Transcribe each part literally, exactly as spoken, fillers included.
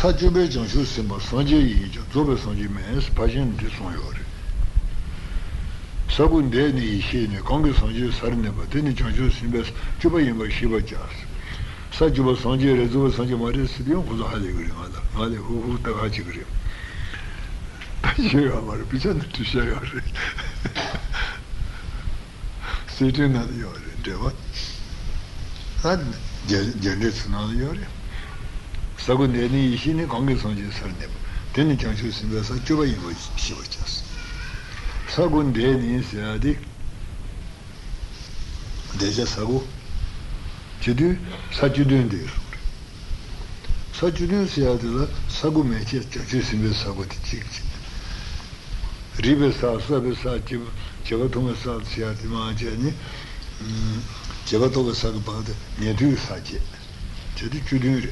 Sajube Johnson Simba Sanjay, Zoba Sanjay Mans, Pajan Disonore. Sabundeni, Shane, Congress Sanjay Sarneva, Denny Johnson Simbas, Juba Yimba Shiva Jazz. Sajuba Sanjay, Rezoba Sanjay Maris, Dion, who's a Haligri, Mother, Mother, who's the Hachigri. Pajira, my representative to share your sitting at the order, Deva. And Janet's another order. Sagundeni Ishini Congress on his surname. Then he can choose in the Sachuva Shivachas. Sagundeni Sadi Deja Sago Chidu Sachudundi Sachudun Siadilla Sagumechi, choose in the Sagotic River Sasachi, Chevatoma Satima Jenny Chevatova Sagabad, Nedu Sachi. Chedu Chuduri.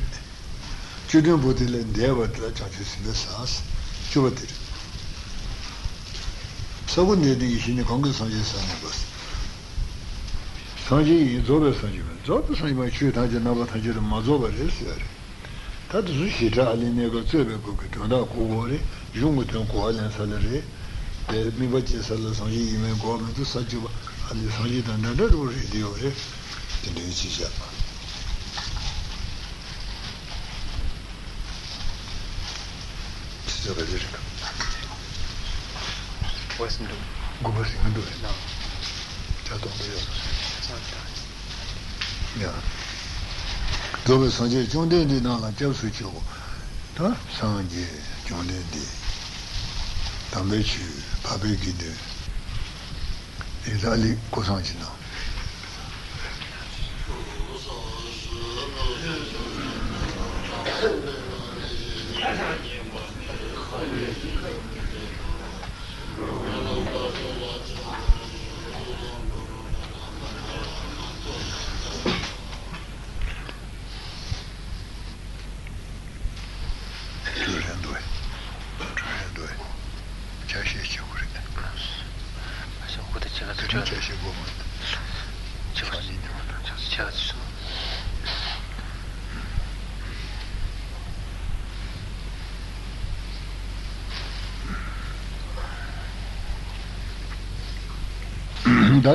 Children put in there, but like this in the Sas, Chubatir. Someone did in the Congress on his anniversary. Sanji is over Sanjim. Zopas, I might shoot Hajanava Tajir Mazova this year. That is she rally never served cook to an alcoholic, Jungutan Kualan salary, the Mivachi Salah Sanji, you may go on to Sajuba, and the Sanji and another word in the order. What's new? Go back and do it now. That don't be it. Yeah. Go back and do John did not like just with you. Huh? Sanji, John did. Tambechi, Babiki did. Is Ali Kosanjina.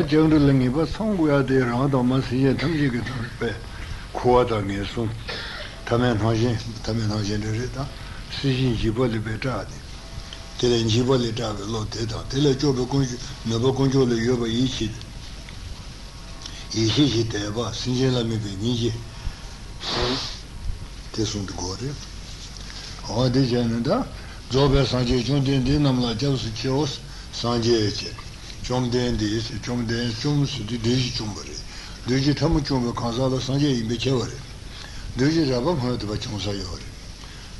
Generally, but somewhere there are other Masia Tamjik Kuada Nesu Taman Hoji, Taman Hojenerita, Sijin Jiboli Betadi. Telen Jiboli Davi Loteta, Tele Joba Kunji, Nabokunjo, Yoba Ishi Ishi Teva, Sinjela Miviniji Tesund Gori. All the Janada, Joba Sanjay Jundin Dinam Lajos Chios, Sanjay. Chomden this, Chomden, Choms, the Dish Chumbari. Duji Tamuchum, Kansala Sanjay, Bichavari. Duji Rabam heard about Chonsayori.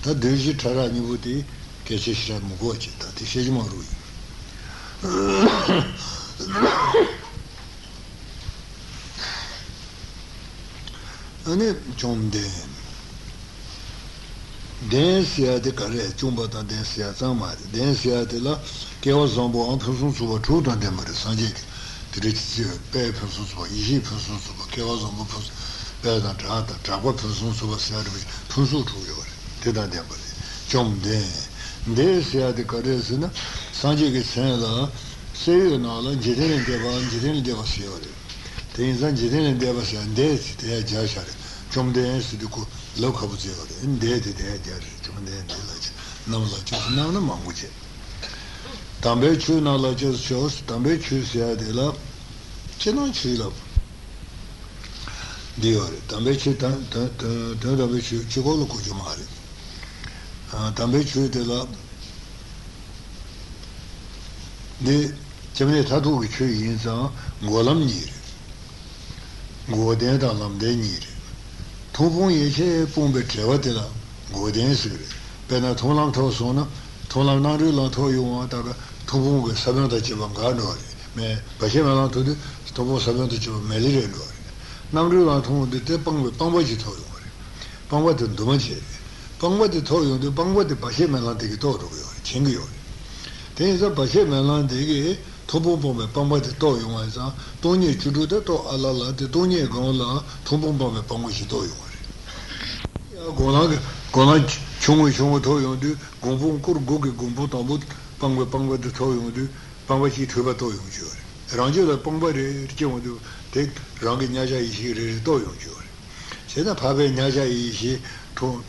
That Duji Tara Nibuti, Keshisha Mugochi, that is Shishmarui. And it Chomden. Densia de Carre, Chumbata Densia Samar, Densia de la. Keozombo Anthrosun Suba Trudan Demare Sanjik, Diriti Pay Person Suba, Iji Person Suba, Keozombo Pedan Trata, Trapa Person Suba Servi, Pusu Truyore, Teda Demare, Chom De, De Sia de Caresina, Sanjik Sena, Seunala, Jirin Deva, Jirin Deva Siori, Tinsan Jirin Deva Sian, De Sia Jashari, Chom De Siduku, Lokabuziori, and De Sia Jari, Chom De Village, Namla Chos, Nana Manguji. Tambe chu na la just shows, Tambe chu sia de la, Chenon chu la. Diore, Tambe chu tan tan tan tan tan chu chigolo kujumari. Tambe chu de la, de chemne tatu chu yinza, golam niri. Goden da lam de niri. Topon yeche pombe treva de la, goden sire. Pena tolam tau sona. Tolam Naru Latoyo, tobu sabendo da chibanga no me bashema na to tobu sabendo da chib melire no namru na to de te pangwe pangwa ji to pangwa de do manche pangwa de to yo de pangwa de bashema na de to to yo ching yo de za bashema na de ge tobu bombe pangwa de to yo wa za to ni chu du de to ala la de to ni go la tobu bombe pangwa ji to yo ya go na go na chungu chungu to yo de gombu kur goge gombu tambu pangwe pangwe de toyong du pangwe chi thuba toyong ju rangjyo da pangwe de chong du de rangge nyaja ichi re toyong ju se da phabe nyaja ichi to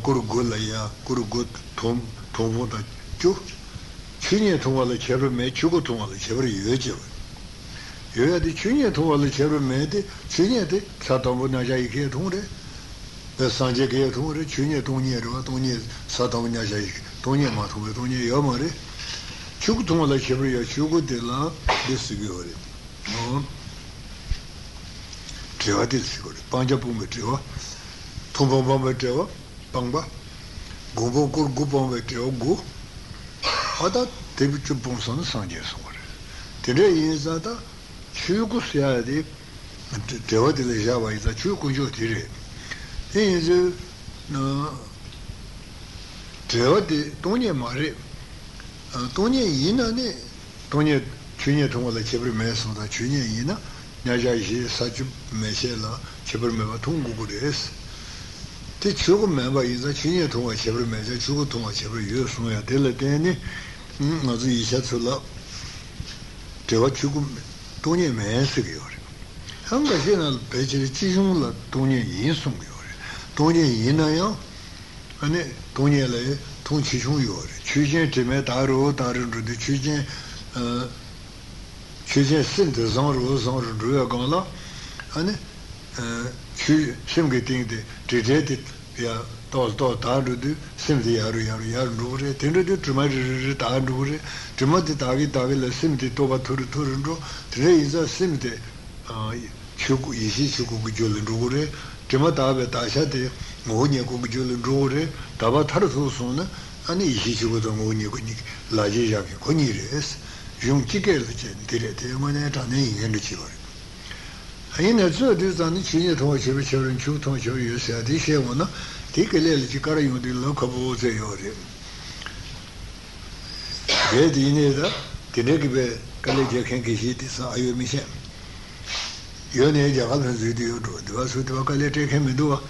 guru gol ya guru got thom thomo da chu chine thoma le chebro me chugo thoma le chebro yeje yeya de chine thoma le chebro me de chine de satambo nyaja ichi thore de sanje ge thore chine thonye ro thonye satambo nyaja ichi Tonya Matu, Tonya Yamari, Chukutuma la Chevria, Chugu de la Disiguori, no Triadisiguori, Panjapumetrio, Tumbombametrio, Pamba, Gubokur Gubometrio, Gu, Ada, Tibitu Ponson, Sanjesor. Today is that Chukusiadi, Teodile Java is a Chukujo Tire. Is a Tony Marie, Tony Ina, Tony Junior Tomo la Chevre Mason, la Junior Ina, Najaji, Saju Mesella, Chevre Meva Tungu Buddhist. The Chugo member is a Junior Tomo Chevre Mesa, Chugo Tomo Chevre Yosmea Delatani, Nazi Shatsula, Teva Chugo, Tony Messior. Hunger General Pejicium la Tony Yinsum, Tony Ina. Anne Tony le Tony Junior Chujin Jimmy Daro Daro de Chujin euh Chujin Sin de Zanro Zanro de Gala Anne euh Chu Simgeting de Tredit ya Dol Dol Daro de Simdi Yaru Yaru Yaru Nore Tendre de Trumari Daro Trumadi Dagi Dagi le Simdi Toba Turu Turundro Treza Simdi euh Chuku Yishi Chuku Jolin Nore Trumadabe Tasha de Monia Gugul Rore, Tabatarusona, and Ishigo Monia Lajia Coniris, Jung Chikel, Direct, and the Chivari. In a service on the China Tomacher and Chu Tomacher, you said, Ishevana, take a little Chicari on the local Zeori. Get in it, the Negibe, Kaleja Kankishis, I will miss him. You need a hundred video, the was with Kaleta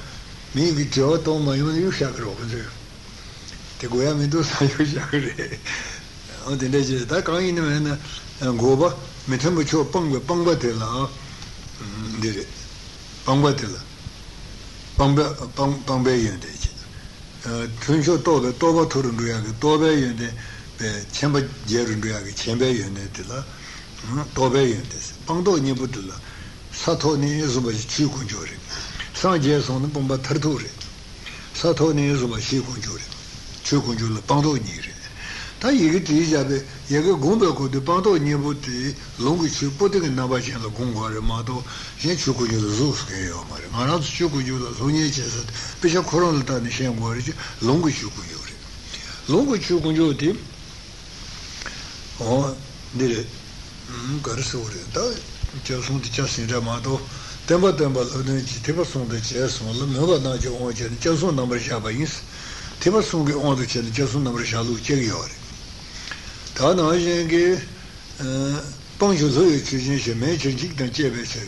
mi video to mayon yu shakro de te goya mi do sa yu shakre on de leje da kan in men goba metem cho pangwe pangwa de la de pangwa de la pangba pang pangbe yin de eh chunjo to de to ba thurun de ya to be yin de chenba jerun de ya chenbe yin de la to be yin de pangdo ni bu de la sato ni zuba chi kun jore Sanjay son the bomba tarturi. Satoni is a she conjure. Chukunjula Pandoniri. Ta Yigitijabe, Yagumba could the Pando Nibuti, Longichu putting in Nabachan the Gungari Mato, Yenchukujula Zuske, Marat Chukujula, Zuniches, Bishop Coronatan Shamwarich, Longichukujuri. Longichukunjuti or did it Garsuri. Just want to just in Ramato. Temba temba lune tiba song de ches mo lune na jo o chen chesu number shaba is tiba song ge o de chen chesu number shalu che yore ta na je ge pong ju zui chi jin she me chen jik dan che be che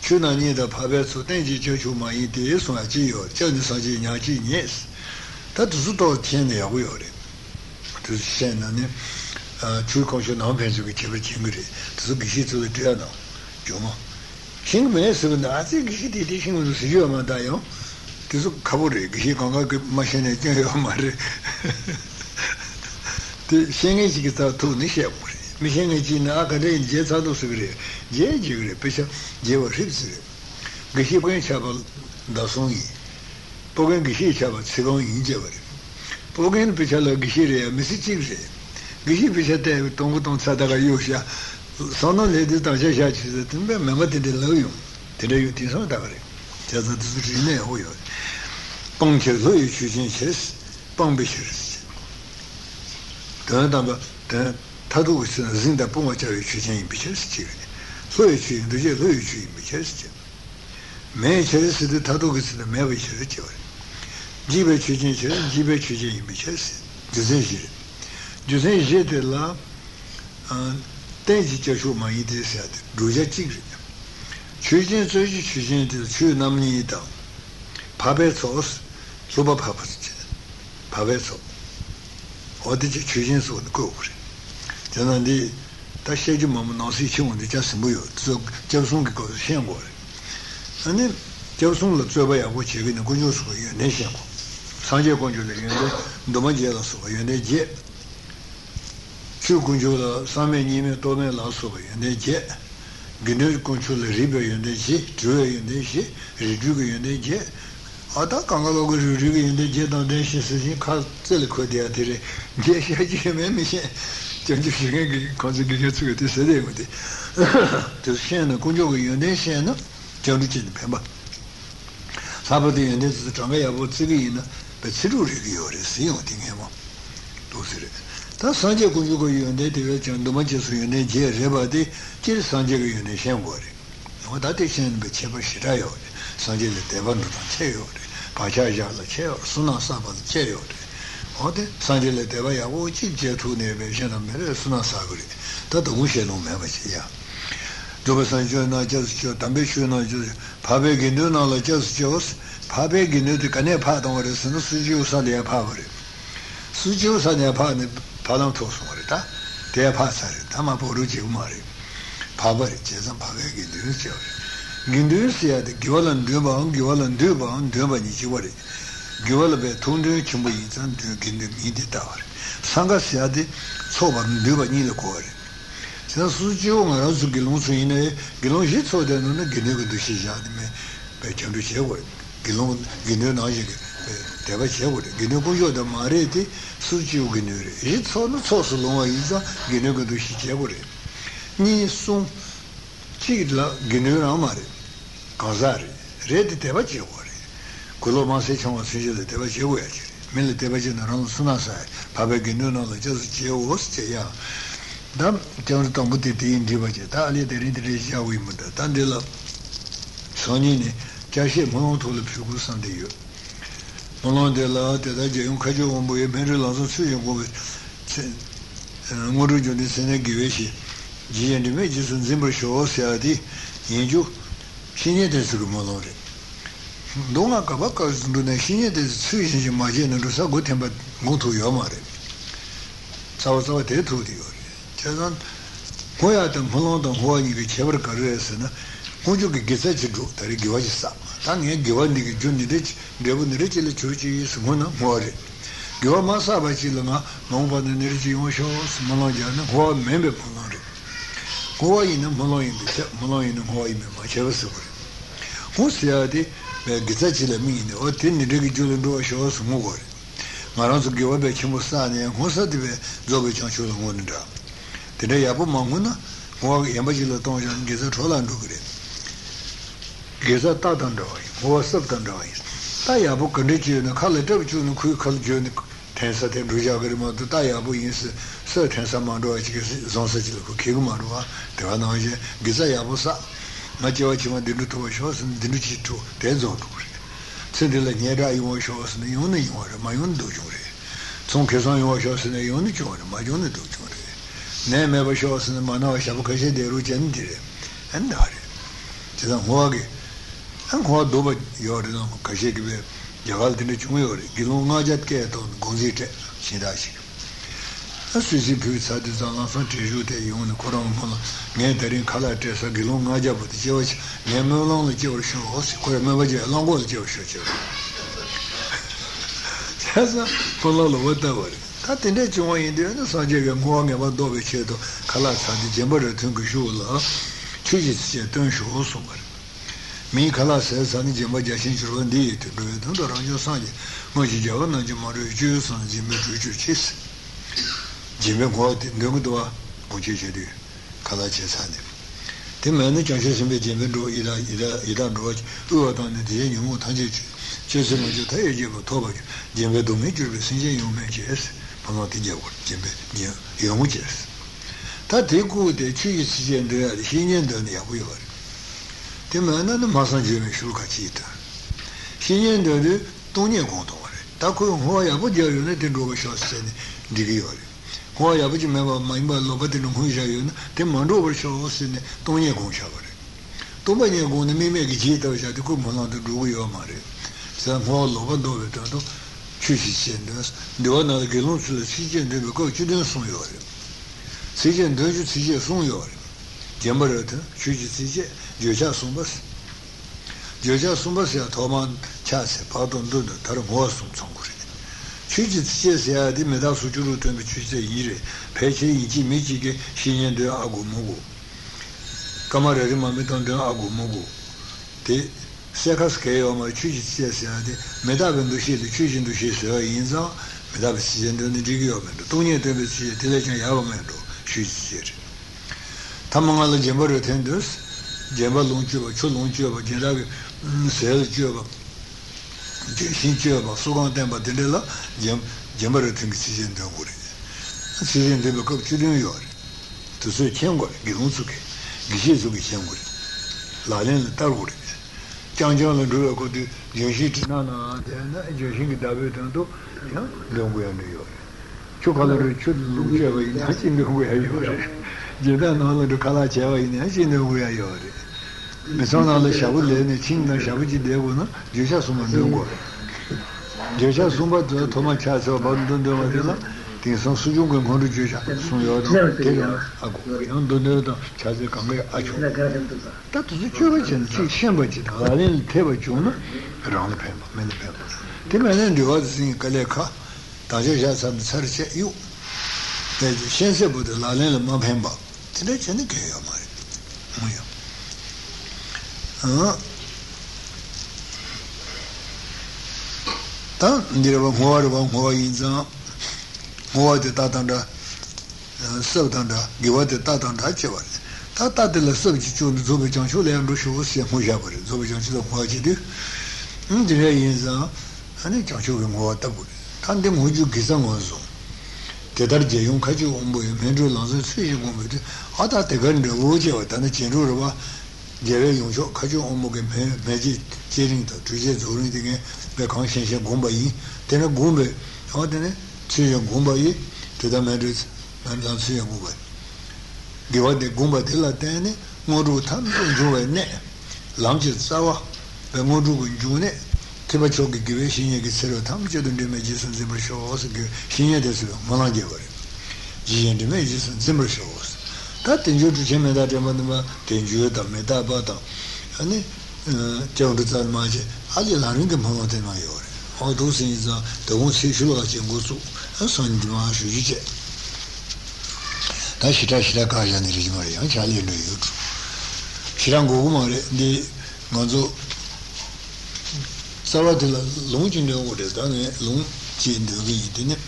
chu na ni da pa be su den ji che chu ma yi de so a ji yo chen ni sa ji nya ji ni es ta zu to tian de ya wu yore tu shen na ne chu ko je na ben zu ge che be jing ge zu ge shi zu de ya na jo ma King Messon, I think she did teaching with Sijama Dio. This is Kaburi, he can't get machine. The singing is to Nisha. Missing it in Akade, Jets out of Sugre, Jay Jigre, Pesha, Jewa Hipsy. Gishi Pogin Chapel, Dasongi. Pogin Gishi Chapel, Silon in Jevery. Pogin Pichala Gishire, Missi Chigre. Gishi Pichate, Tonguton Sadagayusha. Sono le di taje ja ci de tembe me mate de loyo de loyo ti so da re ja da su ji ne ho yo pong che zo yu chi jin che pong bi shi da da da 타도스는 진짜 봉화자의 주제인 비체스지. 소유치 되게 소유치 비체스지. 매체스도 타도스는 매비체스지. 집에 주제지 집에 주제인 비체스. 주제지. 주제지들라 아 대지적으로 많이 되셔야 돼. 로제지. 주제지 주제들 주 남니다. 밥에서스 소바 밥에서. 밥에서 어디지 주진수 그거 그래. 저는 이 다시 좀 한번 나서지 친구들 자스 뭐요. 저 저송 그거 생각을. 아니 저송을 줘봐야 뭐 지금 그거 소유 내 생각. 상제 건조되는데 너무 지나서 연애제. 주 건조라 삼매님의 돈에 나서 연애제. 근데 건조를 리베 연애제, 주 연애제, 리주가 연애제. 아다 강가로 그리고 있는데 제단 대신이 카트를 거대야 되래. 제시하지 매미시. 전주시에 거기에 저기 되세요. 저 시에는 군족이 연대시에는 저루진 배마. 사버디 연대스 정해야 뭐 지리는 배치루를 요래서요. 어떻게 뭐. 도스레. 다 산제 군족이 연대들 전도만 제수 연대 제레바디 길 산제가 연대시엔 거래. 뭐 다대신 배치버 싫어요. 산제를 대반도 채요. 바자야를 채요. 순나사바 채요. 어데 산제를 대봐야 오지 제투네 베셔나메를 순나사그리. 다도 우셰노 매버지야. 저번 산제나 저스죠 담배슈나 저 바베기누나라 저스죠스 바베기누드 간에 파동어스는 수지우산에 파버리. 수지우산에 파는 파동토스모르다. 대파사를 담아보르지 우마리. 바버리 제선 바베기누죠. Gindusia, the Givalan Duban, Givalan Duban, Duban is your Givalabe Tundu, Chumbuiz, and Gindum in the tower. Sangasia, the Soban Duban in the quarry. Sansujo, and also Gilonsu in a Gilonjitso, then on a Ginugu Shijadime, Pechandu Shewood, Gilon, Ginu Najik, Deva Shewood, Ginuguyo, the Mareti, Suju Ginuri. It's all the source of Loma Isa, Ginugu Shijaburi. Nisun. Chidla Ginura Mari, Kazari, Red Tebachi, Kulomasi, the Tebachi, Mil Tebachi, and Ron Sunasai, Pabaginuna, just Geostia. Dam John Tomuti in Divajetali, the Ridrija Wimuda, Tandela, Sonini, Jashi, Monotul Pugus and the U. Monondela, the Dajan Kajo, and Mary Lazo, Murujo, the Senegivishi. 지연님의 지선 짐벌쇼 세아디 인주 신예대스로 모노레 동아가 바깥으로는 신예대스 수신이 맞이는로서 고템바 고토요 말에 자와자와 대토디요 저는 고야든 불론도 고아니게 제벌 거래에서는 고족의 기사지도 다리 기와지사 당에 기원이 준이데 레분을 제일 주지 스모나 모아레 기와마사 바실나 농반의 내리지 요쇼 스모나자는 고아 멤버 불론레 고아이는 몰로인데 몰로이는 고아이면 맞아서 그래. 호스야디 배기자질에 미네 어떤 일이 줄로 쇼스 먹어래. 말아서 겨베 침무산에 호스디베 조베창초를 먹는다. 근데 야부 먹으나 고아 예마질로 동전 계속 돌아간다 그래. 계속 따던다. 호스던다. 다야부 근데지는 칼에 접주는 그 칼주는 텐서된 루자그림도 다야부 인스 서텐사만도 이게 존세지로 기금하루와 대화나오지 기자야부사 마치와치만 되루토 쇼스는 되루치토 대존도 세들라 녀라 이모 쇼스는 요는 요라 마윤도 요래 총계산 요와 쇼스는 요는 요라 마윤도 요래 내매버 쇼스는 마나와샤부 가시 대루젠디레 안다레 제가 뭐하게 한 고도버 요르는 가시기베 야갈드네 중요해. 길롱아잣께 돈 고지체 시다시. 아스지 비사드자나서 제주대 용은 코로나는 내들이 칼아트에서 길롱아잣부터 지워지. 내면은 지워셔. 고래마버지 롱고를 지워셔. 자자 폴로로 왔다고. 같은데 중앙인데는 사제가 모양에 와도에 쳐도 칼아트한테 제벌을 튼그 줄어. 취지스에 던셔 오소버. 미 칼라세 산이 제마 자신 줄은데 그 도라뇨 산이 뭐지 저는 좀 말을 주선 지메 주주치스 지메 거기 능도와 고지제리 칼라체 산이 되면은 정신심에 지면도 이다 이다 이다 로지 의어다는 뒤에 용어 단지지 제스는 저 대지고 도버지 지메도 미줄 신경이 오면 제스 방어 뒤에 오지 지메 예 용어지스 제자 Tamangala Jember tenders, Jember Lunchuba, Chulunchuba, Jerabi, Seljuba, Shinchuba, Sugan Temba Della, Jem, Jember thinks season the wood. Season the book to New York. To say Changor, Gilunsuke, Gishizuki Changor, Laden Tarwood, Changjang and Dura could do Jeshitana, Jeshing David and Do, Longuea New York. Chocolate should Lunchuba in Hatching the way. Jedan all the Kalachawa in Ashina, we are yours. Messona Shabul and the China Shabuji Devona, Josasuma Dungo. Josasuma Tomachas abandoned the Madela, Tinson Sujung and Hondu Josa, Suyo, and Donerda, Chaza Kanga Achu. That is the church and six shambach, a little Tebachuna, around the pampa, many pampa. Timanan, the others in Kaleka, Tajas and Sarce, you. The Shense put the Lalena Mabhemba. That's any care of mine. There were more of one more in the more the Tatanda Sultana, give out the Tatan Hachavar. Tata de la Substitute Zobijan Shulam Rushus and Mujabar, Zobijan Shulamajid, and the Rayanza, and the Chanchuim water. Tandem Huju Gizamazo. Teddarje yung kaji umbu yung menru lansan suji umbu tu, ata tegan de uji wa tanda jenru rwa jewe yung shok kaji umbu ke meji jering to, tuje zorin dike bekang shenshe gomba yin, tena gombe, awa tena suji gomba yin, tedda menru lansan suji gomba. Giwa de gomba tila tena, nguru tam juwe ne, lamche tsawa, pe nguru gunju ne, Tiba Choki Give, Shinya Gisero, Tamcha, the Demages and Zimmer shows, Shinya Deslo, Malajever, G and Demages and Zimmer shows. That injured Jemeda Jamadama, Tenjuda, Metabata, and Jondazan Maje, Ajilaringa Mountain Mayor. All those things are the ones he should watch and go to, and so in Juma Shuji. Tashita Shirakajan is Maria, and shall you know you? Shirango Mare, the Gonzo. Savatilla long in the orders, done a long chin the weed in it.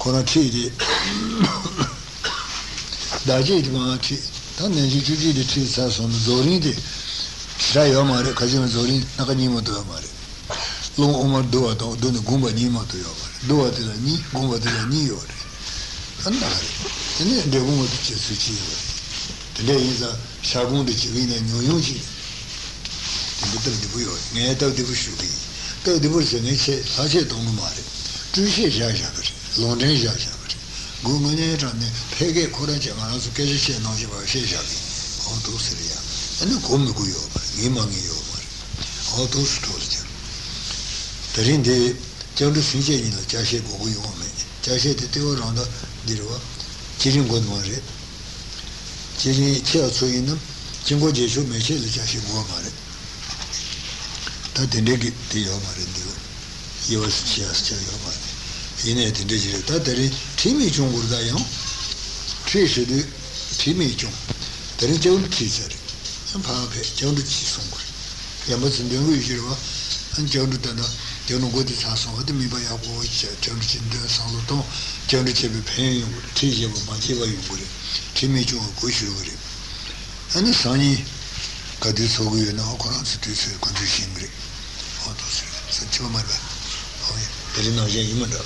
Conachi Dajit Machi, done the Juji the trees as on Zorindi, Shayamare, Kazim Zorin, Nakanimo to Amare. Long Omar Doa, don't Gumba Nima to Yamare. Doa de la Ni, Gumba de la Ni or. And then the woman to Chesuchi. Today is a Shagun de Chivina in Yoji. The divorce and Sajet on the marriage. Two shades are shabby, London is shabby. Gumanet and Peggy Koraja and also Kesha and Nojiba Shabby, all those Syria, and the Komukuyo, Imangi over, all those told. The Rin de Jondus in the Chashe Boguyo, Chashe de Teoranda, Dirua, Chirin Godmore, Chiri Chelsoinum, Chimbo Jesu Meche, the Chashe Gomare. Tati negi ti yomari diwa, yivas chiyas chiya yomari. Yine eti negi, tatari timi chung urda yon, tri shidi timi chung, tari chawun chi sari, yan paa pe, chawun chi songkuri. Yamba tsindyangu yishirwa, an chawun tanda, chawun godi sasong, ati mipa yaku ochi, chawun chindyan sanglo tong, chawun chebi pen yunguri, tri chebi manchiba yunguri, timi chung kushi yunguri. Ani sani, kadi sogu yona, koran siti se kundu shingri. Sancho Marva, oh yeah, Delina Yimada.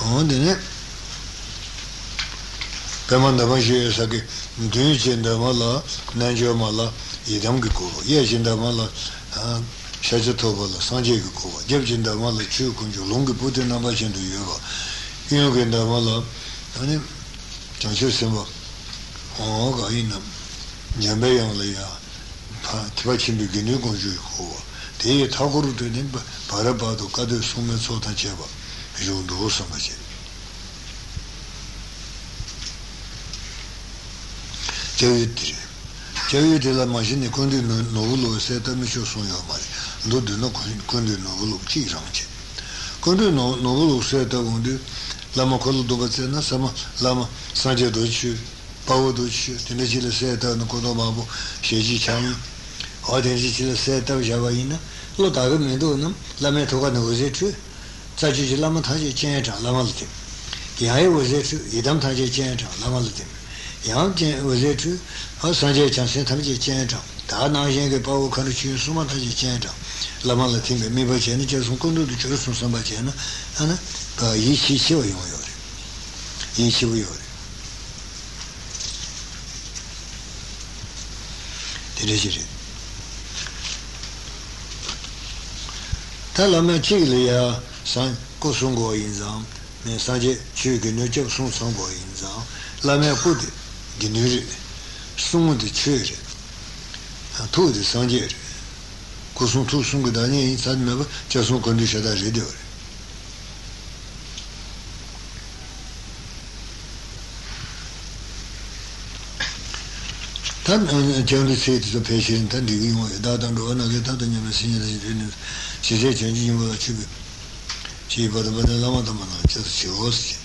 다니에 언데네 배만다 바시에서게 뒤진다 말라 난저 말라 이담기고 예진다 말라 샤저토벌라 산제기고 접진다 말라 추군주 롱기 부드나 바신도 요가 요긴다 말라 아니 장철세모 어가 있는 냠배양래야 파 티바침비 근육고주고 대에 타고로 되는 바라바도 가도 숨면서 다 제바 요도 오사마지 제위들 제위들라 마신이 군데 노블로 세타미 쇼송요 마리 노드노 군데 노블로 지랑지 군데 노블로 세타 군데 라마콜로 도바체나 사마 라마 산제도치 파오도치 테네지레 세타노 고노마보 셰지창 어데지레 세타 자바이나 로다가 메도는 라메토가 노제츠 자주지 라마타지 제자 라마르티 야이 오제츠 이담타지 제자 라마르티 양제 오제츠 하산제 장세 탐지 제자 다나행의 바우 카르치 수마타지 제자 라마르티 메바제니 제송콘도도 저송 삼바제나 하나 바 이시시오 요요레 이시오 요요레 데레지레 달라마치리야 산 고송고 인상 내 산제 주근의 적송송고 인상 라메푸드 기누르 숨무드 추르 토드 산제 고송투송고 다니 인산메바 저송 컨디셔다 제디오 단 저는 세트도 패시는 단디 이거 다단도 하나게 다단이면 신이 되는 시제 전진으로 추비 지 버버는 남아다만 저스 요스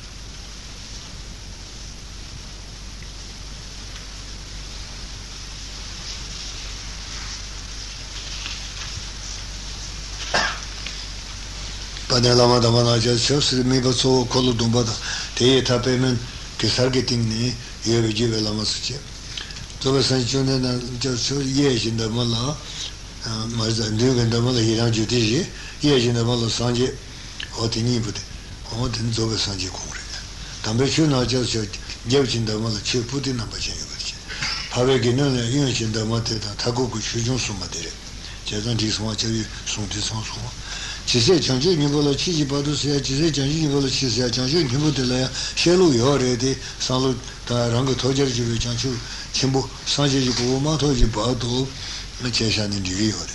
바나라마다만 저스 요스 미버소 콜루동바다 데이터페이먼트 게사게팅니 예베지벨라마스체 저버선존에는 저스 예신다 몰라 맞아 누군가 몰라 이랑 주디지 예신다 몰라 산지 어디니 부대 어딘 저거 산지 공부래 담배 주나 저 접진다 말아 칠부디나 맞아요 그렇지 바베기는 이어진다 못해다 타고고 주중수마들이 제전 뒤송아 저기 송대선수 지세 전주 님보다 치지 받으세요 지세 전주 님보다 치세요 전주 님보다야 셰루 요래디 산루 다른 거 도저지 전주 전부 산지지 고마 도지 봐도 제샤는 리요래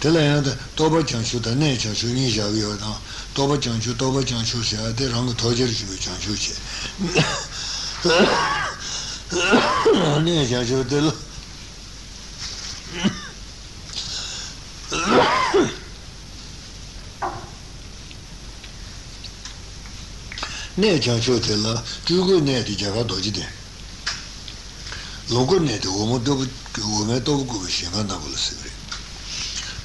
텔레야다 도버 장수다 내 장수니 자위어다 도버 장수 도버 장수셔야 되는 거 도저히 주고 장수지 내 장수들 내 장수들라 죽고 내 뒤자가 도지대 로고 내도 오모도 오메도 그거 생각나 버렸어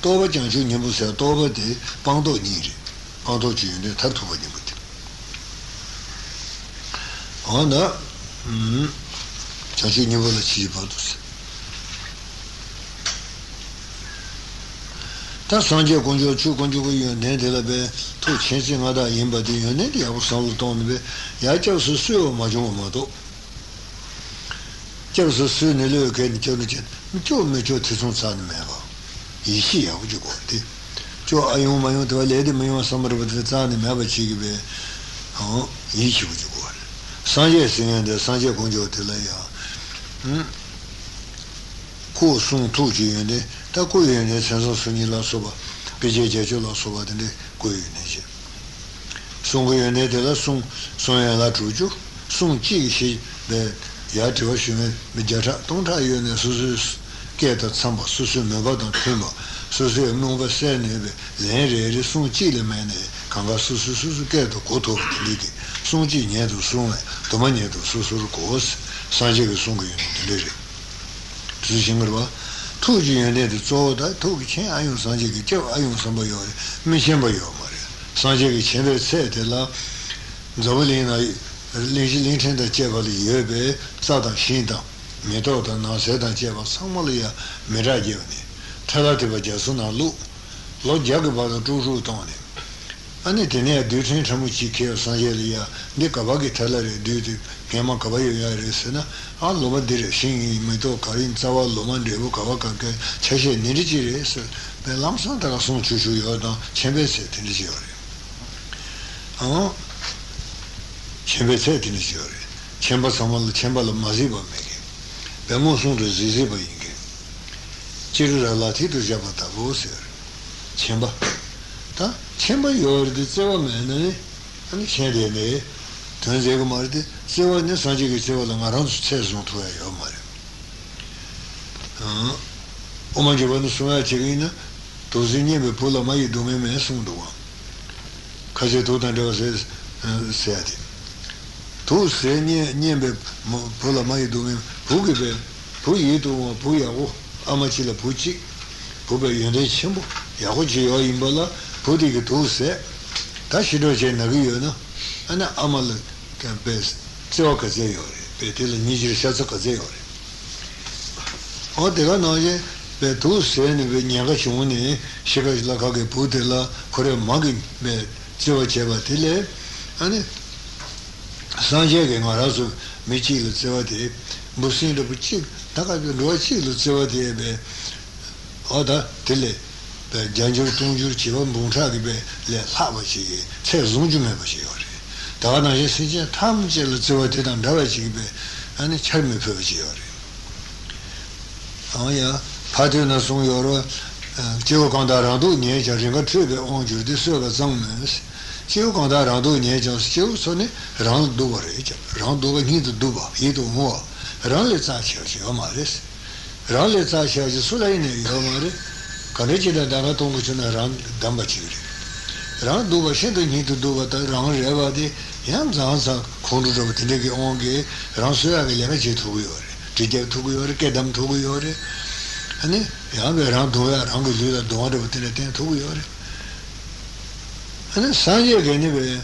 도바 장주 님부서 도바데 방도 니리 방도 주인의 타투바 님부터 어나 음 장주 님부를 지지받았어 다 산제 공주 주 공주고 연내들베 토 천생하다 인바디 연내리 하고 살도 돈베 야저스 수요 마중마도 저스 수늘을 괜히 저는 좀좀 저트 손사는 매고 이시야 우주고데 저 아이오마요 더레드 메요 섬르버드 자네 마바치기베 어 이시 우주고 Sanjay Singh de Sanjay Gonjo de la ya. Ko sun tu ji ne ta ko yen ne sanso suni la soba. Beje je je la soba de ko yen ne. Sun ko yen de la sun sun ya la ju ju. Sun ji shi de ya de shi me ja ta dong ta yen ne su su ke ta sam ba su su me ba dong pe ma. Su su no va se ne be. Len re re sun ji le me ne. Kanga su su su ke to ko to de de. Songji niendu song, doma niendu su su goos, sanji ge song ge dele. Zhingurwa, tu ji ne de zo da, tu ge chen ayun sanji ge jiao ayun sambo yo, mi chen bo yo ma. Sanji ge chen de se de la, zao lin na, lin ji lin chen de jie ba li ye be, za da xin da, me dao da na se da jie ba sang ma li ya, me ra jie ne. Ta da de ba jia su na lu, lo jia ge ba da zhu zhu dong ne. Ani tene du chen chamu chi ke sanjelia ne kabagi thalare du du kema kabayo yare sena allo ba dire shin me to karin tsawa lo man devo kabaka ke cheshe niri ji re se be lamsan ta sun chu chu yo da chembe se tene ji yore ama chembe se tene ji yore chemba samal chemba lo mazi ba mege be mo sun de zizi ba inge chiru ra lati du jabata bo se chemba Chemba yordi, tsewa mene, ani chende ne, tunzego mardi, tsewa ne sanjegi tsewa la ngaransu tsezon tuwa yo mare. Oma jebanu sumaya chegina, tozi nyebe pula mayi dume me sunduwa. Kaze tutan dewa se seyati. Tu se nyebe pula mayi dume, pugebe, puyi duwa, puyago, amachila puchi, pube yende chembo, yago jiyo imbala, Pudi che tu sei, da shiro c'è una guiona, e non amalo che è best, c'è un caseiore, perché il nigeri c'è un caseiore. O te la noce, per tu sei, ne veniva c'è un, c'è la caghe putela, corre magin, c'è un c'è batile, e sange che in araso mi c'è lo c'è batile, bussin dopo c'è, da caghe lo c'è lo c'è batile, o da tele. Janjur Tunjur Chivan Bungsa Gibe Le Lava Chigi, Tse Zungjume Bashiyori. Dagana Yesinja Tam Chela Tsewa Tetan Dava Chigibe, Ani Chalme Peva Chiyori. Aya Pati Na Sung Yorwa, Chivu Kanda Randu Nye Cha Ringa Tribe Onjur Di Suga Zangmes, Chivu Kanda Randu Nye Cha Chivu Sone Randu Duba Recha, Randu Duba Nidu Duba, Yidu Mua, Randu Tsa Chia Chia Maris, Randu Tsa Chia Chia Sulaini Yomari, Kanechida dana tongu chuna rang damba chigiri. Rang duba shindu nidu duba ta rang rewa di yam zansa khundu rupu tindegi ongi rang suya ge lena chi thugu yore. Tijek thugu yore, kedam thugu yore. Ani yam ge rang duya rang gu luya duwa rupu tindegi ten thugu yore. Ani sanje ge nibe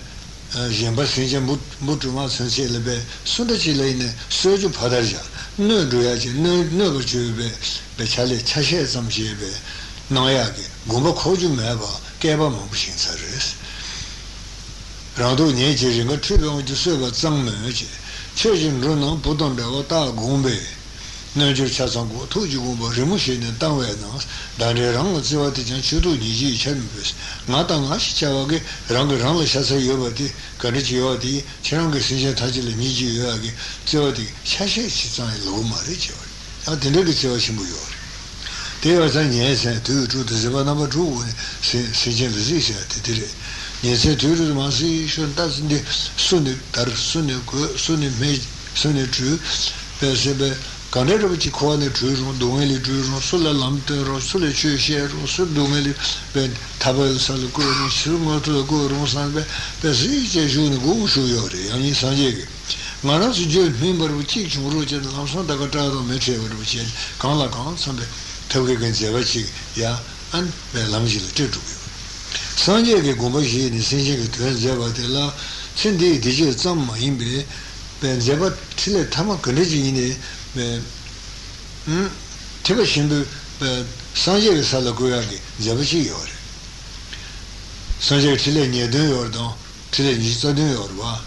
yamba sinje mutu ma sinje lebe sunda chi leine suju padarja. Nö duya chi, nö gu chuyu be, be chale chashe samshe be. Nāyāke, gōmbā khōchū mēbā, kēbā māmbu shīnsā rēs. Rāntū nye chē rīngā trīpē wā chū sēbā tsāng mēyā chē, chē shīn rū nāng pūtāng rā wā tā gōmbē, nā chū chā sāng gō, tū chū gōmbā rīmu shē nē tāng wē nāng, dā rē rāng wā tsē wā tī chāng chū tū nī chī chā mī pēs, ngā tā ngā shī chā wā kē rāng rāng lā shā sā yō bā tī, kā rī chī yō tī, chē rāng kē sī chā tā chī lā nī chī yō kē, tsē wā tī chā shē chī tsāng yā lō mā rī chī wā rī, ā tī nē kē tsē wā shī mū yō rī. Dewa san nye san tuyu chu tu ziba naba chu si jen tu zi siya te tiri nye san tuyu tu ma si shun ta sindi suni tar suni ku suni me suni chu pe sebe kane rupi chi kuwa ne chu rung dunga li chu rung sula lam te rung sula chu she rung sula dunga li pe taba sali ku rung suru matu ku rung san pe pe si che shu ni gung shu yore yani san jege nga rang si jo mimbar bu chik chung ru che lam san taka tado me che bar bu che kan la kan san pe Tawke kan zewa chik ya an bhe lamji la te chukyo. Sanje ke gomba shi ni senje ke tuyan zewa te la sendi dije tsam ma inbe bhe zewa tile tama kandeji ine bhe teba shimbe bhe sanje ke sala goya ke zewa chik yore. Sanje ke tile nye dun yordan, tile nishita dun yorwa.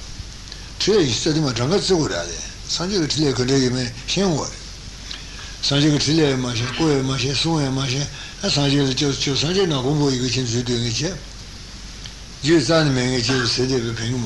Tile nishita dima ranga tsugu rade. Sanje ke tile kandeji me shen wore. Sanjay Tile Mashe, Koya Mashe, Soya Mashe, and Sanjay Chosho Sanjay Nakumbo Yuchin Sudu Yuche. You San Mengachi said every penguin.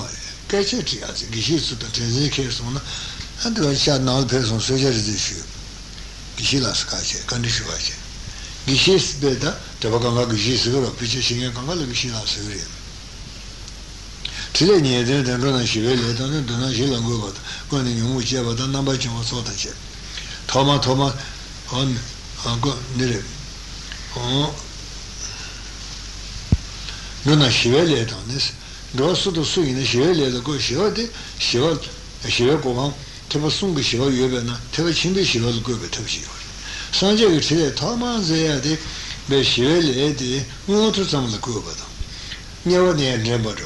grosso do sui ne shele do go shode shode shele go ma teba sung shele yebe na teba chimbe shele do go be teba shele sanje ge chele tama zeya de be shele de no to sam do go ba do nyewa ne ne ba do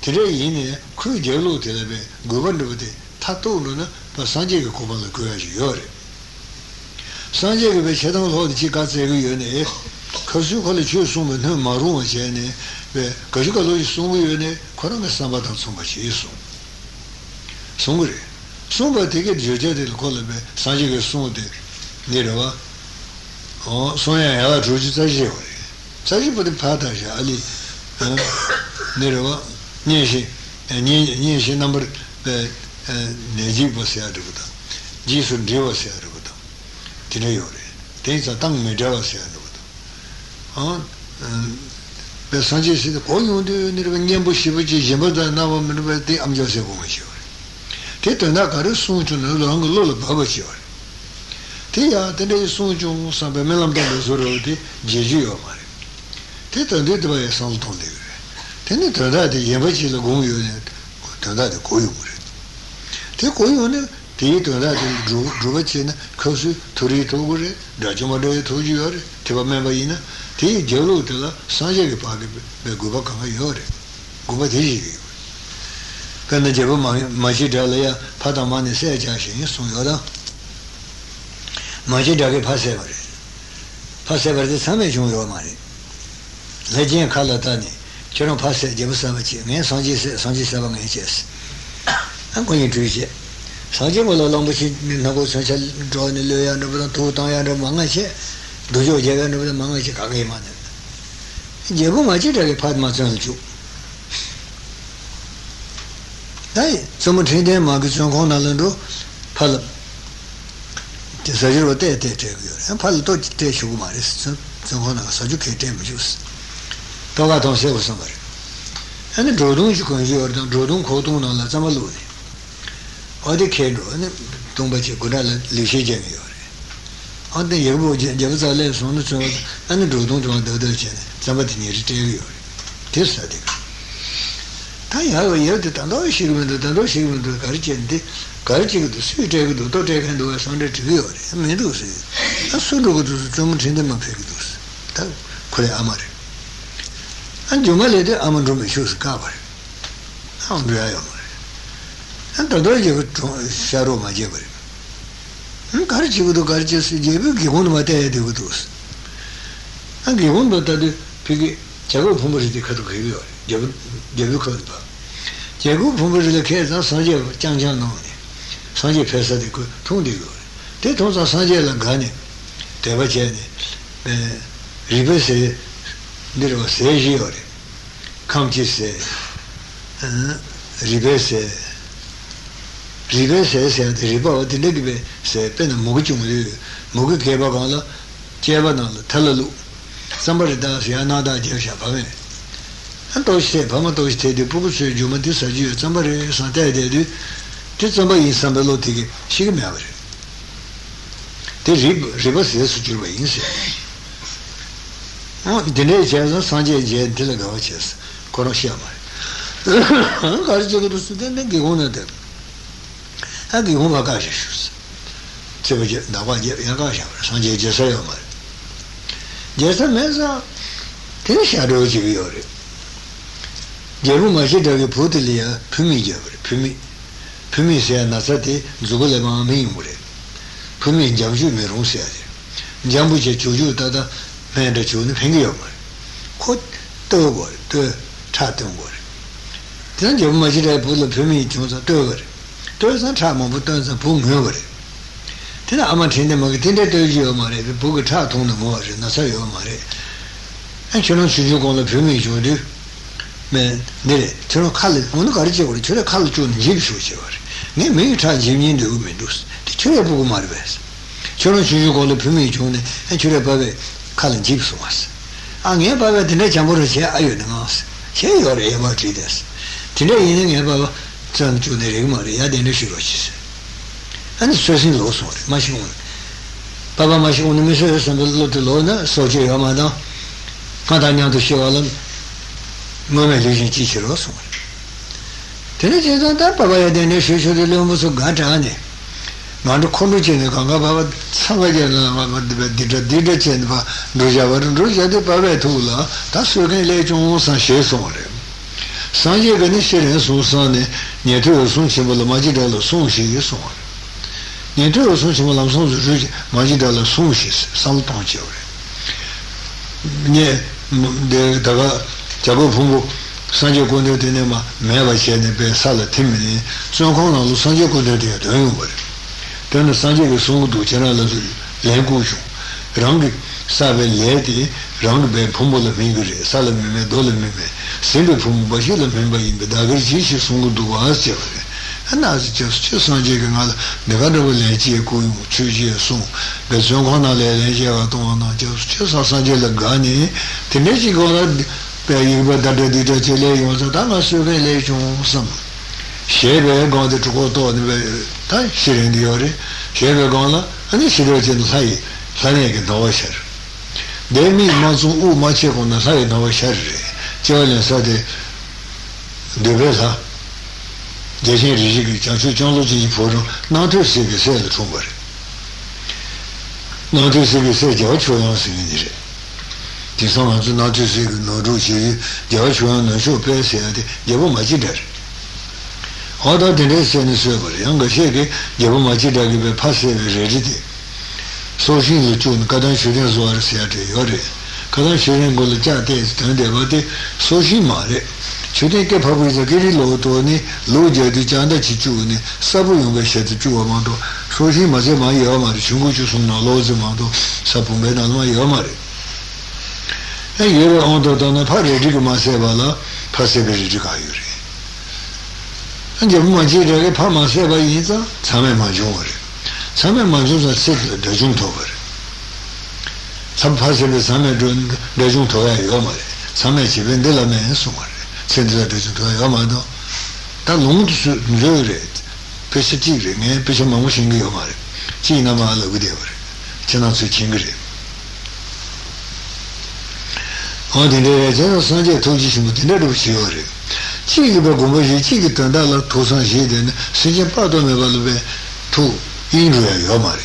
tele yine ku je lu tele be go ba do de ta to lu na ba sanje ge ko ba do go yore sanje ge be chedo ho de chi ka ze ge yone kazu ko le chu sung ne ma ru je ne 가지고 송우연에 코로나 상바다 송바시 있어. 송우리. 송바 되게 저저들 걸어베 사지게 송우데 내려와. 어, 송야야 조지자지요. 자기보다 파다지 아니. 내려와. 니시. 니 니시 넘버 에 내지보세야 되거든. 지수 되어서야 되거든. 되려요래. 대자 땅 매져서야 되거든. 어? 배 산지에서 고용도 내려면 년부시부지 제보다 나오면 그때 암자세 보고죠. 대도나 가르 수준을 한글로 봐보죠. 대야 대내 수준 삼백만원도 저러디 제주요 말이. 대도도 대도에 산톤데. 대내 더다데 예버지로 공유네. 더다데 고용을. 대 고용은 대도다데 주주버치나 거수 둘이 도고래. 나중에 도지요. 대밤에 봐이나 티 저로들라 산재게 파게 배고바 가요레 고바 되지 근데 제가 마치 달아야 파다만에 세자신 소요라 마치 달게 파세 버리 파세 버리 삼에 중요 말이 레진 칼라다니 저런 파세 제무사마치 내 산지세 산지사가 매제스 안 거기 주지 산지물로 넘버시 나고 산재 저는려야 너보다 더 당야로 망하지 도저 제가 너보다 망하지 가게 만든 제고 마치다게 파마찬을 주 나이 소문트인데 마그존 고나는도 팔 제사지로 때때때요 팔도 때시고 말했어 저거나 사주케 때문에 주스 도가 동세고 선발 아니 조동이 건지어 조동 고동나라 잠알로 어디 캐로 동바지 고라를 리시제요 어때 여보 제부살에 손을 쳐 안에 조동 좀 더더지 잡아드니 이제요 됐어요 다야 여기 단도 싫으면 단도 싫으면 가르치는데 가르치기도 수익되기도 또 되게도 손에 들어요 매도세 아수로도 좀 진짜만 되기도 다 그래 아마리 안 주말에도 아무 좀 쉬어서 가봐 안 돼요 안 더더지 서로 맞아 버려 가르치고도 가르쳤어요. 제비 기본 맞아야 되거든. 한 기본 받아도 그게 제가 부모들이 가도 그래요. 제비 제비 가도 봐. 제가 부모들이 계산 산재 장장 나오네. 산재 패서도 그 통되고. 대통사 산재랑 가네. 대바제네. 에 리베세 내려와 세지오래. 감지세. 리베세 리베 세세 리바 어디 내게 세페는 모기중을 모기 개바가나 개바나 탈루 삼바르다 야나다 제샤 바베 한도시에 밤도시에도 부부스 주문도 사지 삼바르 산대에도 저 삼바 인삼벨로 되게 시금이 아버 데 리바 리바스에 수주로 인세 어 이들에 제가 산제 제 들어가고 있어 코로시아마 가르쳐도 수된데 개고나데 하기 뭔가 가셨어. 저기 나와 야가셔. 산재 제서요 말. 제서면서 대샤로 지요래. 제로 마시다게 보들이야 품이죠. 품이 품이세야 나서디 죽을 마음이 오래. 품이 잠주면 오셔야 돼. 잠부제 조조다다 맨데 조는 행이요 말. 곧 떠고 또 차던 거래. 그냥 제로 마시다게 보들 품이 좀서 떠거래. 도선 참모 도선 봉묘를 되나 아마 된데 뭐 된데 되지요 말에 보고 차 통도 뭐지 나서요 말에 안 저는 주주고는 병이 줘도 네, 저런 칼을 오늘 가르쳐 버리. 저런 칼을 주는 집수지 버리. 네, 매일차 집인데 우면도스. 저런 보고 말해. 저런 주주고도 분명히 좋네. 저런 밥에 칼은 집수 왔어. 아니야, 밥에 드네 잠으로 제 아유는 왔어. 제 요래 해버지 됐어. 드네 이는 해봐. 전 주네 말이야 되는 싫어지스. 아니, 소신 로스 마시고. 바바 마시고 오늘 미소에 선들로도 로나 소지 아마다. 가다냐도 시월은 Mama Lucian teacher also. Tennis on that, Papa, then you should lose a gatane. Manu Konduchin, the Ganga Baba, somebody did a diligent Rujawa and Ruja de Pavetula, that's looking late on Sanchez only. Sanjay Ganisha and Susane, near to Sunchimala Majidala Sunshi is on. Near to Sunchimala Sunshi, Majidala Sunshis, Saltonchi. Near the 자고 풍부 산재 고뇌되네마 매바시에네 배살을 팀이니 정권으로 산재 고뇌되어 되는 거래. 근데 산재의 소도 전화를 내고죠. 랑기 사벨 내디 랑베 풍부를 민거래. 살메메 돌메메 신도 풍부 바실을 멤버인데 다그지시 소도 와서 하나지 저스 산재가 내가 내지 고유 주지에 소 정권하래 내지가 동안나 저스 산재를 가니 되네지 고라 But that the Chile was a Damas relation. Some Shaver gone to Koto and Tai Shirin Diori, Shaver Gona, and the Shirajan Sai, Sanek and Novacher. They mean Mazu Machi on the side of Sherry, Joan Sade Devesa, Jason Riziki, and Sujonology for not to see the sale somewhere. Not to see the sale of Johnson. Tisomans not to see no Rushi, Joshua, no show place at Yavomajida. Other than this, and server, younger Shaggy, Yavomajida give a passive rigidity. So she is the tune, Kadan Shurin's war said to Yore. Kadan Shurin Golajate is turned about it, so she married. She take a public security law to any Luja di Chanda Chichuni, Sabunga shed the two amount of so she must have my Yamari, Shunguchus, no laws amount of Sapunga and my Yamari. And you are on the Donna Paradic Masevala, Passebericayuri. And the Majida Pamaseva is a Same Majori. Same Majusa said the Juntover. Some Passeber Same Jun, the Juntoya Yomare, Same Chivendela Mensumare, said the Juntoya Yomado. That long to it, Pesatiri, Pesamamushing Yomare, Chinamala with ever, Chanatsu Chingri. 어디에 제가 산재 도지심을 내려고 지어래. 지기가 고모지 지기 단달라 도산시에는 세계 파도에 걸려 두 인류의 요마리.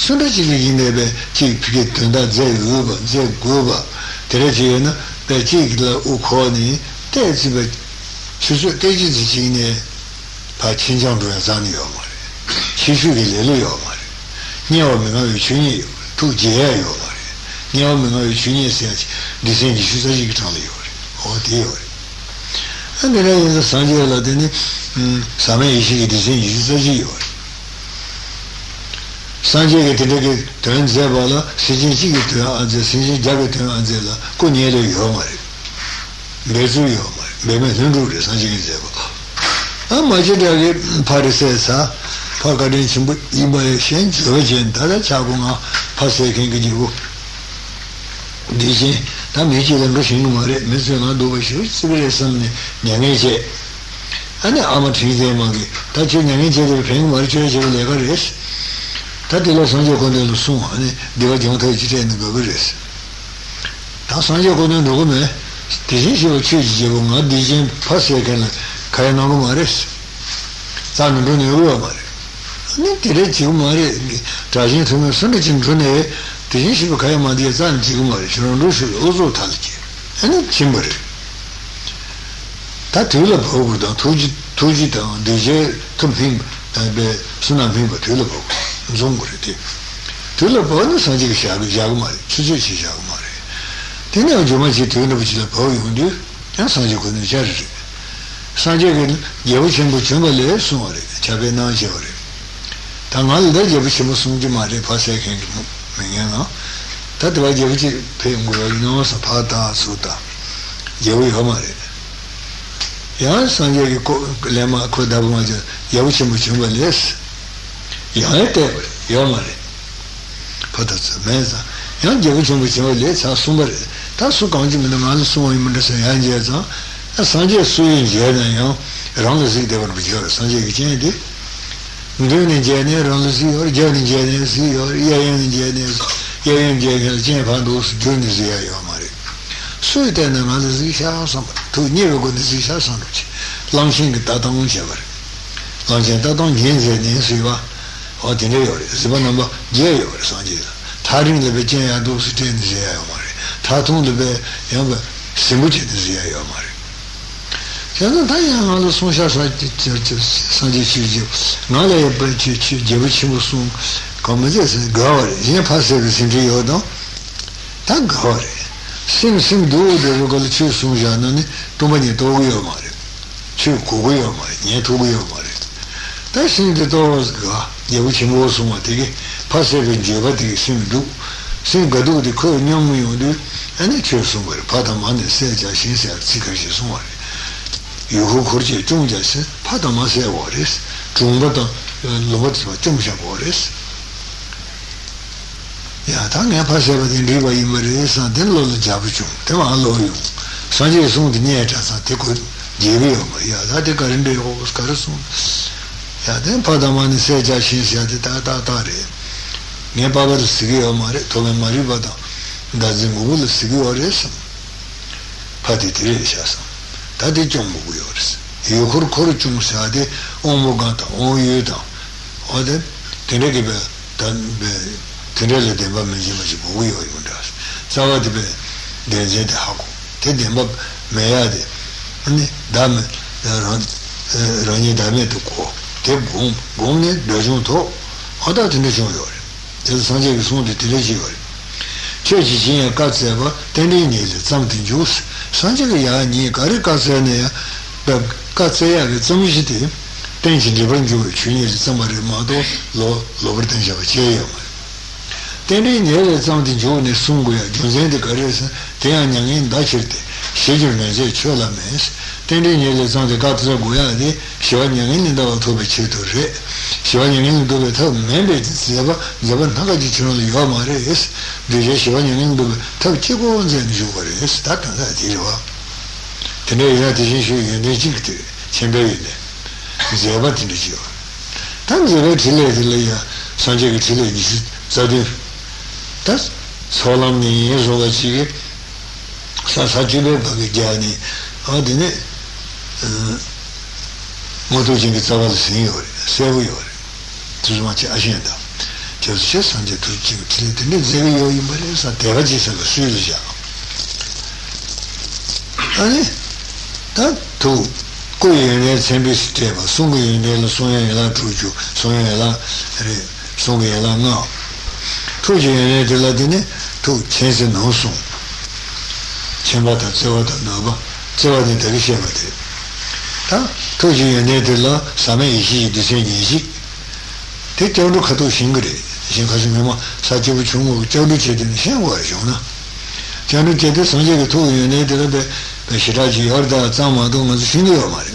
순대지기 인내에 지 피게 된다 제우가 제고가 대지에는 대지기라 우코니 대지베 주주 대지지기네 다 친정도에 사는 요마리. 지수의 예로 요마리. 니어면의 중이 두지에 요마리. Nyamino Chunias, the same issues as you tell you, or theory. And then the Sanjay Ladini, Same Ishi, the same issues as you. Sanjay Tilegate turns Zavala, Sijin Sigita, and the Sijin Jagatan Anzela, Kunyere Yomari, Bezu Yomari, Bemetundu, Sanjay Zavala. And Majidari Parisesa, Pakarin Simba Shen, Georgian, Tara Chaguma, Pasaking Gibu. Dice, da mecile roshing mare, mesena dove shi, sibresan, nyanece. Ana amatrize magi, taci nyanece de peng marche de legares. Tatilo sanjo con el sun, deva di monte di ten goberes. Ta sanjo con el nome, dice o chiusi de gomma, dice passe can, caena gomares. San brune uomare. Niente reci umare, trajin sono sono cintrone. Tishibu Kayama Diazan Chigumari, Shirandushu, Uzu Talki, and Chimbari. Tatula Poguda, Tujita, Dije, Tumpim, and Sunapimba, Tulapo, Zunguriti. Tulapo, Sanjik Shabi Jagumari, Suzuki Jagumari. Tina Jumachi Tulapichila Pogundi, and Sanjikun Jarri. Sanjikin, Yavuchimbu Chumale, Sumari, Chabena Jori. Tamal de Yavuchimu Sunjumari, Paseking. That was a very important part of the Yan sangue lema codabumaja, Yavuchimuchimba less. Yanete, Yomare. Potas mesa. Yan Yavuchimuchimba less, a sumber. Tasukanjim in the Mansu Imundas and Yanjaza, a Sanjay Sui in Jana, Rangazi de Vampiro, Sanjay Jandi, Gun in Jana, Rangazi, or Jan in Jana, or Yan in Jana, Yan in Jana, Japanus, Junizia Yomare. Sui then the Manazisha, some two near Gunizisha sandwich, Langsing Tatang Jever. Langsing Tatang Jensen in Siva, or the New York, Siva number Jay or Sanjay, Taring the Vijay Adus Tenzia Yomare. Tatum de be yamba simuti dizia yomari. Chana taya halo sunsha sanji chiji. Nala ya ba chi chi jevichi musun komades gawari. Jina pasir simji yodo. Ta gawari. Sim sim do de lokal chi sunja nani tumani togu yomari. Chi kugu yomari. Nye togu yomari. Ta sim de togas ga jevichi musun matigi pasir jevati sim do. Sim gadu di ko nyam yudu ani chesu bar padaman se ja shin se chika shi sumar yuhu khurje chungja se padama se waris chungba da lobat ma chungja waris ya ta ne pa se ba din riba imare sa den lo lo jabu chung te ma lo yu sanje sung de ne ta sa te ko jebi ma ya da de karinde ho us kar sun ya den padaman se ja shin se ta ta ta re ne babar sigio mare tome maribada gazimul sigio res patitire shasa tadi chombu yores yukur kor chum sade omogata oyeda ode tenege be tan be tenele de ba mejimaji buyo yundas sawade be dezede haku tede mob meyade ne dame ran rani dame to ko te bom bom ne dojun to ada tene joyor Sanjay soon the telegiver. Churchy Katseva, ten years, something juice. Sanjay Yani, Karikasana, Katsaya, the Samishiti, tension different Jewish, somebody mother, low, lower tension of a jail. Ten years, something June is soon where Jose de Caressa, Teanyang in Dachete, Shijun and Chola Mess, ten years on the Katsa Guadi, Shivanyang in the Autobachito. Shivanyanin do it, maybe it's never, never Nagadichino Yomare is, the Shivanyanin do it, Tachibo and Juvar is, that and that Iva. Today, that is issue in Egypt, Chamberlain, the Abatinjo. Thanks a very late, Sanjay Chile, Zadir. That's solemnly is all that she gave Sasajibe Bagiani, Ordinate Motoji che stava al signore, seguiore. Tsumachi agenda. Che c'è Sanjay Tucci, ne seguio in Malaysia, te oggi se lo suja. Ani? Tanto qui nel sempre sistema, sono io nel sogno della Tucci, sogno della re, sogno della no. Tucci nel della dine, tu c'è se non so. C'è vada, c'è vada, no va. C'è vada in televisione. Tuji Nedilla, Samei, the same easy. Take the look at Shingri, Shinkasima, Sajibuchum, Joduchet, and Shanwajona. Januchet, Sanjay, two Nedilla, Peshiraji, Orda, Zamadum, and Shinio Mari.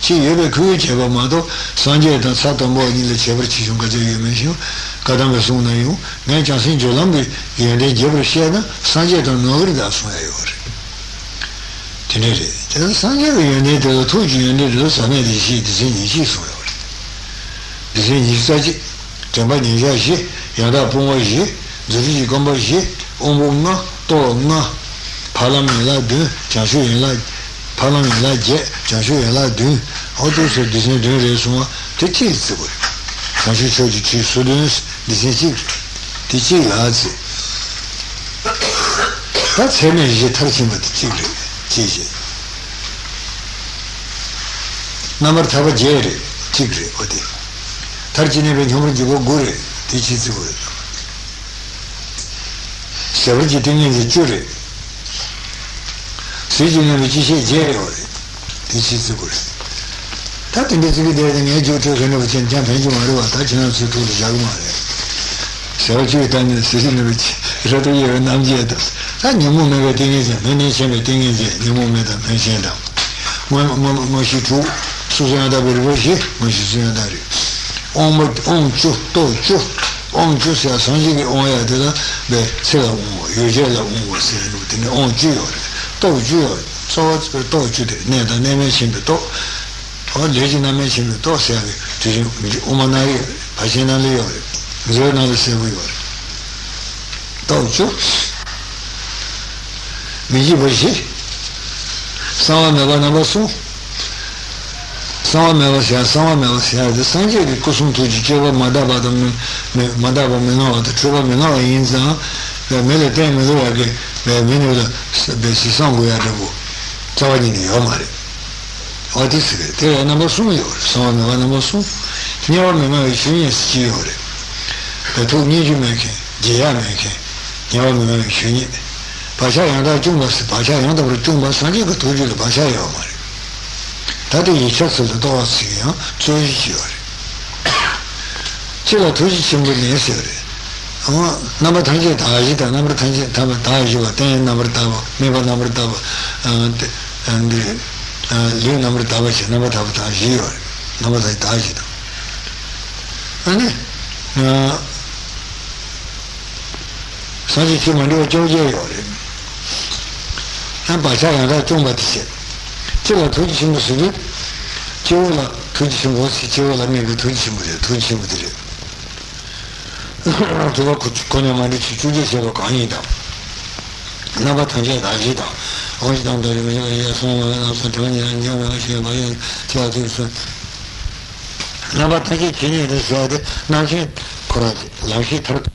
She ever created a motto, Sanjay, and Satamo in the Chevrolet, Shunkazi, Meshu, Kadamasuna, you, Najan Sinjolambi, and the Jevrishana, Sanjay, and Norda Smayor. Tenere. Sanjay ne de tu ji ne de sane de ji de ji ji so de ji sa ji de ma ni ja ji ya da po mo ji de ji ko mo ji o mo na to na pala me la de ja ju la pala me la je ja ju la de o de se de ne de so ma te ti se bo ja ju so ji ji so de ji ji ti ji la ji ta se ne ji ta ji ma ti ji Number Tava Jerry, Tigre, Odi. Targine ben Homer Gibo Gure, teaches good. Savage thing is a jury. Sijin and Vichy Jerry, teaches good. Tatin is with an education of Jump Angel Maru, attaching us to the Jagmare. Savage Tan and Sizinovich, Ratoyer and Amjetas. And you move everything is a many thing is a new moment of mentioned. Moshito, Susana da Bergoci, Moshina Dari. On Oncho, Tocho, Oncho si assange che on è della Beh, se la uomo, io già la uomo, se non tiene, on giro, Tocho, Soz per Tocho, ne da nemmeno sempre to, o legge da me sempre to, se anche, umanari, paginale ore, giornale seguire. Tocho, mi dice, Sava meva navasu, Sava meva siya, Sava meva siya de sanji ki kusum tuji cheva madaba da madaba menova da cheva menova inza ve mele te menova ke ve mene da de sisangu ya de bu. Sava ni yo mare. Odi se te navasu yo, Sava meva navasu. Ni or mena ishini ski yore. Ve tu ni jume ke, jiya me ke. Ni or mena ishini Pasha yanda jumbas, Pasha yanda per jumbas, anche che tu giri Pasha yamari. Tati i sassi da dossi, tuji chiori. C'è la tuji chimbuli essere. Ama number tangi taji, da number tangi tava taji, ten number tava, meva number tava, and li number tava, number tava taji, number taji. Anne, sanji chimbuli oggi ore. And Bajara Jumbatsi. Tilla Tuchim was with Jola Tuchim was Jola made the Tuchim with it, Tuchim with it. To work with Konamanichi Judicial Kanida. Nabatanja Ajita. Always down the river, Nabataki, the Zod, Najit, Korak, Lashit.